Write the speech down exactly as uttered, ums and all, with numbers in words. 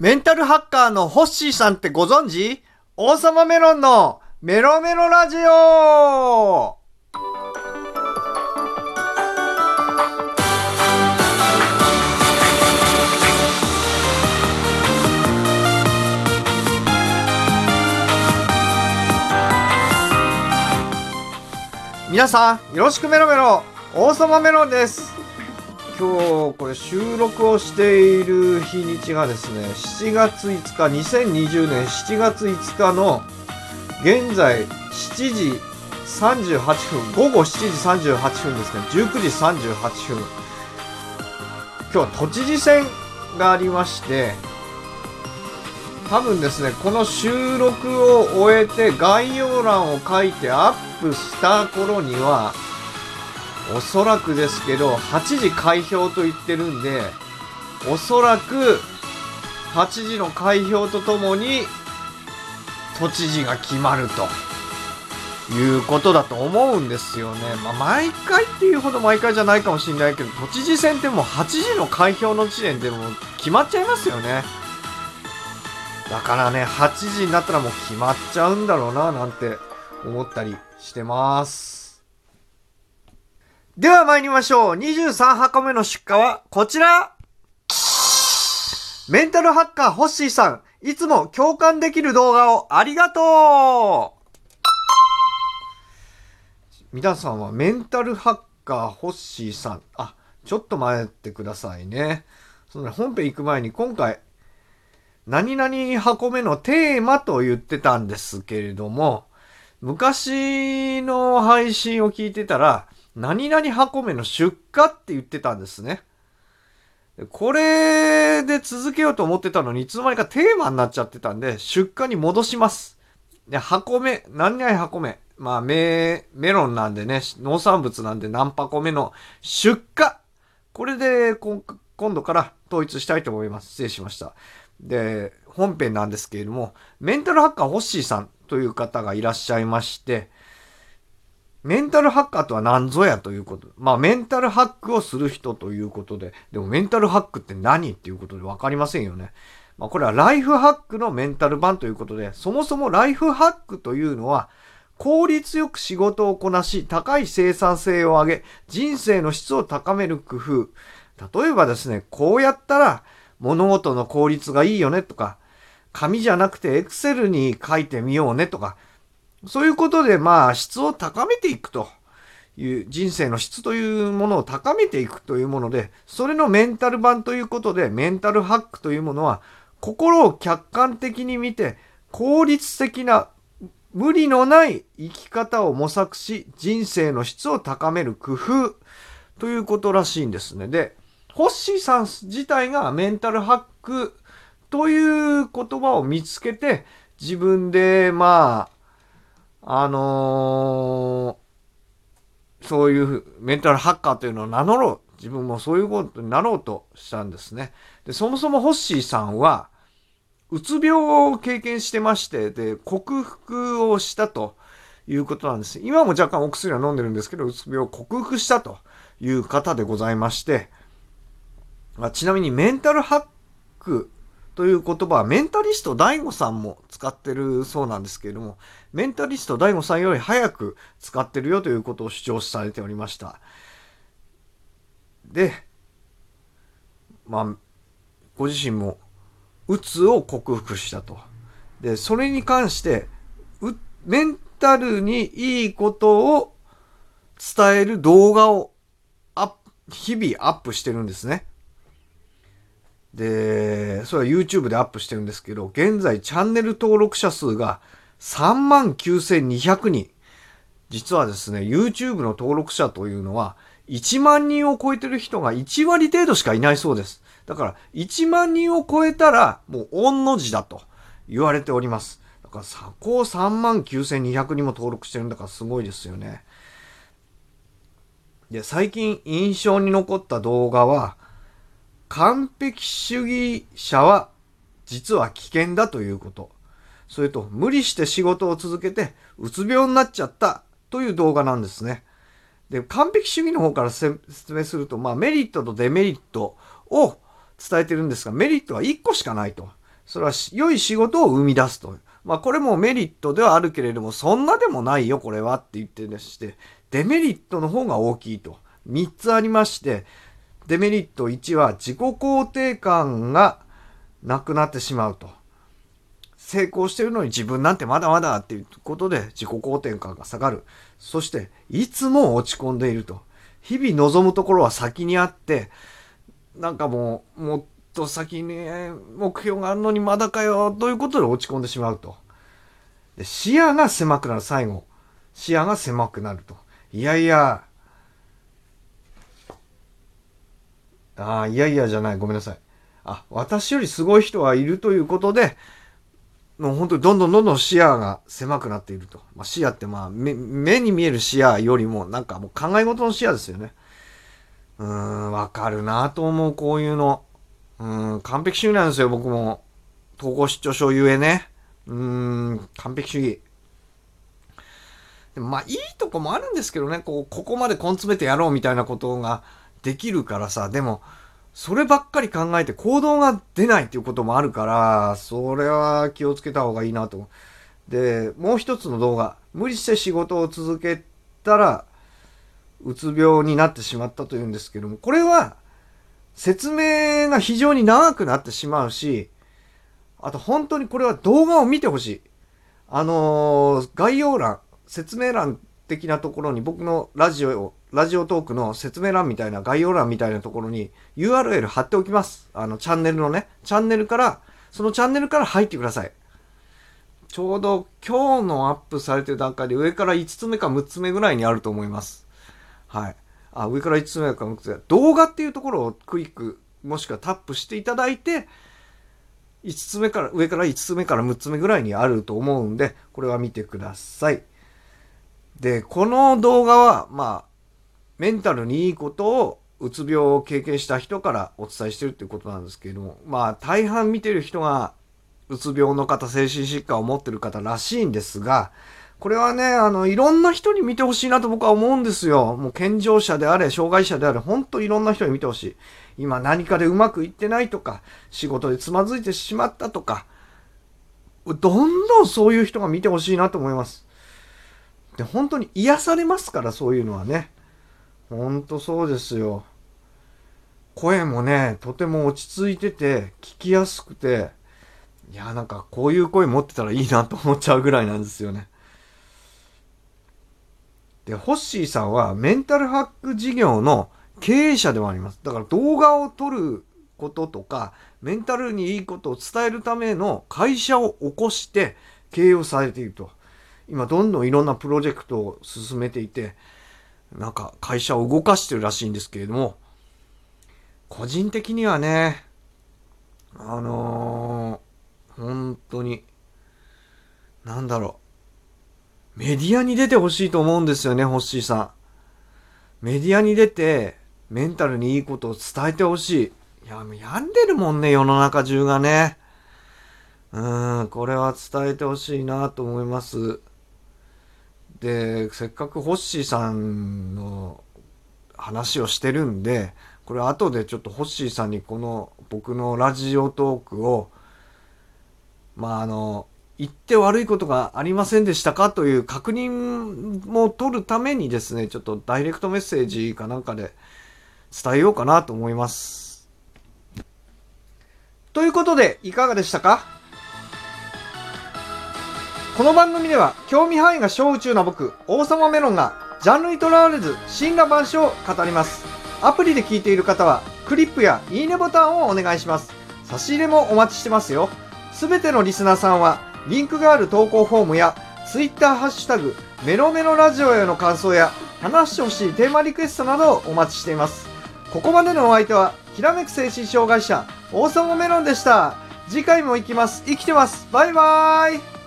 メンタルハッカーのホッシーさんってご存知？王様メロンのメロメロラジオ。皆さんよろしくメロメロ、王様メロンです。今日これ収録をしている日にちがですね、しちがついつか、にせんにじゅうねんしちがついつかの現在しちじさんじゅうはっぷん、午後しちじさんじゅうはっぷんですね、じゅうくじさんじゅうはっぷん。今日は都知事選がありまして、多分ですねこの収録を終えて概要欄を書いてアップした頃にはおそらくですけどはちじ開票と言ってるんで、おそらくはちじの開票とともに都知事が決まるということだと思うんですよね。まあ毎回っていうほど毎回じゃないかもしれないけど、都知事選ってもうはちじの開票の時点でもう決まっちゃいますよね。だからね、はちじになったらもう決まっちゃうんだろうななんて思ったりしてます。では参りましょう。にじゅうさんはこめの出荷はこちら。メンタルハッカーホッシーさん、いつも共感できる動画をありがとう。皆さんはメンタルハッカーホッシーさん、あ、ちょっと待ってくださいね。その本編行く前に今回何々箱目のテーマと言ってたんですけれども、昔の配信を聞いてたら何々箱目の出荷って言ってたんですね。これで続けようと思ってたのにいつの間にかテーマになっちゃってたんで、出荷に戻します。で、箱目、何々箱目、まあメ、メロンなんでね、農産物なんで何箱目の出荷、これで今度から統一したいと思います。失礼しました。で、本編なんですけれども、メンタルハッカーホッシーさんという方がいらっしゃいまして、メンタルハッカーとは何ぞやということ。まあ、メンタルハックをする人ということで、でもメンタルハックって何っていうことでわかりませんよね。まあ、これはライフハックのメンタル版ということで、そもそもライフハックというのは、効率よく仕事をこなし、高い生産性を上げ、人生の質を高める工夫。例えばですね、こうやったら、物事の効率がいいよねとか、紙じゃなくてエクセルに書いてみようねとか、そういうことでまあ質を高めていくという、人生の質というものを高めていくというもので、それのメンタル版ということで、メンタルハックというものは、心を客観的に見て、効率的な無理のない生き方を模索し、人生の質を高める工夫ということらしいんですね。で、ホッシーさん自体がメンタルハックという言葉を見つけて、自分でまあ、あのー、そういうメンタルハッカーというのを名乗ろう。自分もそういうことになろうとしたんですね。で、そもそもホッシーさんは、うつ病を経験してまして、で、克服をしたということなんです。今も若干お薬は飲んでるんですけど、うつ病を克服したという方でございまして、まあ、ちなみにメンタルハックという言葉はメンタリスト ダイゴ さんも使ってるそうなんですけれども、メンタリスト ダイゴ さんより早く使ってるよということを主張されておりました。で、まあご自身もうつを克服したと。で、それに関してうメンタルにいいことを伝える動画をアップ日々アップしてるんですね。で、それは YouTube でアップしてるんですけど、現在チャンネル登録者数がさんまんきゅうせんにひゃくにん。実はですね、YouTube の登録者というのはいちまんにんを超えてる人がいちわり程度しかいないそうです。だからいちまんにんを超えたらもう御の字だと言われております。だからそこをさんまんきゅうせんにひゃくにんも登録してるんだからすごいですよね。で、最近印象に残った動画は、完璧主義者は実は危険だということ。それと、無理して仕事を続けてうつ病になっちゃったという動画なんですね。で、完璧主義の方から説明すると、まあメリットとデメリットを伝えてるんですが、メリットはいっこしかないと。それは良い仕事を生み出すと。まあこれもメリットではあるけれども、そんなでもないよこれはって言ってでして、デメリットの方が大きいと。みっつありまして、デメリットいちは自己肯定感がなくなってしまうと。成功してるのに自分なんてまだまだっていうことで自己肯定感が下がる。そしていつも落ち込んでいると。日々望むところは先にあって、なんかもうもっと先に目標があるのにまだかよということで落ち込んでしまうと。で、視野が狭くなる。最後、視野が狭くなると。いやいや、ああ、いやいやじゃない。ごめんなさい。あ、私よりすごい人はいるということで、もう本当にどんどんどんどん視野が狭くなっていると。まあ、視野ってまあ 目, 目に見える視野よりもなんかもう考え事の視野ですよね。うーん、わかるなと思う、こういうの。うーん、完璧主義なんですよ、僕も。統合失調症ゆえね。うーん、完璧主義。でもまあいいとこもあるんですけどね、こう、ここまで根詰めてやろうみたいなことができるからさ、でも、そればっかり考えて行動が出ないっていうこともあるから、それは気をつけた方がいいなと思う。で、もう一つの動画。無理して仕事を続けたら、うつ病になってしまったというんですけども、これは説明が非常に長くなってしまうし、あと本当にこれは動画を見てほしい。あのー、概要欄、説明欄的なところに僕のラジオを、ラジオトークの説明欄みたいな概要欄みたいなところに ユーアールエル 貼っておきます。あのチャンネルのね、チャンネルから、そのチャンネルから入ってください。ちょうど今日のアップされてる段階で上からいつつめかむっつめぐらいにあると思います。はい。あ、上からいつつめかむっつめ。動画っていうところをクリック、もしくはタップしていただいて、いつつめから、上からいつつめからむっつめぐらいにあると思うんで、これは見てください。で、この動画は、まあ、メンタルにいいことをうつ病を経験した人からお伝えしてるっていうことなんですけれども、まあ大半見てる人がうつ病の方、精神疾患を持ってる方らしいんですが、これはね、あのいろんな人に見てほしいなと僕は思うんですよ。もう健常者であれ、障害者であれ、本当いろんな人に見てほしい。今何かでうまくいってないとか、仕事でつまずいてしまったとか、どんどんそういう人が見てほしいなと思います。で、本当に癒されますから、そういうのはね。ほんとそうですよ。声もね、とても落ち着いてて、聞きやすくて、いや、なんかこういう声持ってたらいいなと思っちゃうぐらいなんですよね。で、ホッシーさんはメンタルハック事業の経営者でもあります。だから動画を撮ることとか、メンタルにいいことを伝えるための会社を起こして経営をされていると。今、どんどんいろんなプロジェクトを進めていて、なんか会社を動かしてるらしいんですけれども、個人的にはね、あのー、本当に、なんだろう、メディアに出てほしいと思うんですよね、ホッシーさん。メディアに出て、メンタルにいいことを伝えてほしい。いや、もう病んでるもんね、世の中中がね。うん、これは伝えてほしいなと思います。で、せっかくホッシーさんの話をしてるんで、これ後でちょっとホッシーさんにこの僕のラジオトークを、まああの、言って悪いことがありませんでしたかという確認も取るためにですね、ちょっとダイレクトメッセージかなんかで伝えようかなと思います。ということで、いかがでしたか？この番組では興味範囲が小宇宙な僕、王様メロンがジャンルにとらわれず森羅万象を語ります。アプリで聞いている方はクリップやいいねボタンをお願いします。差し入れもお待ちしてますよ。すべてのリスナーさんはリンクがある投稿フォームやツイッターハッシュタグメロメロラジオへの感想や話してほしいテーマリクエストなどをお待ちしています。ここまでのお相手はきらめく精神障害者王様メロンでした。次回も行きます。生きてます。バイバーイ。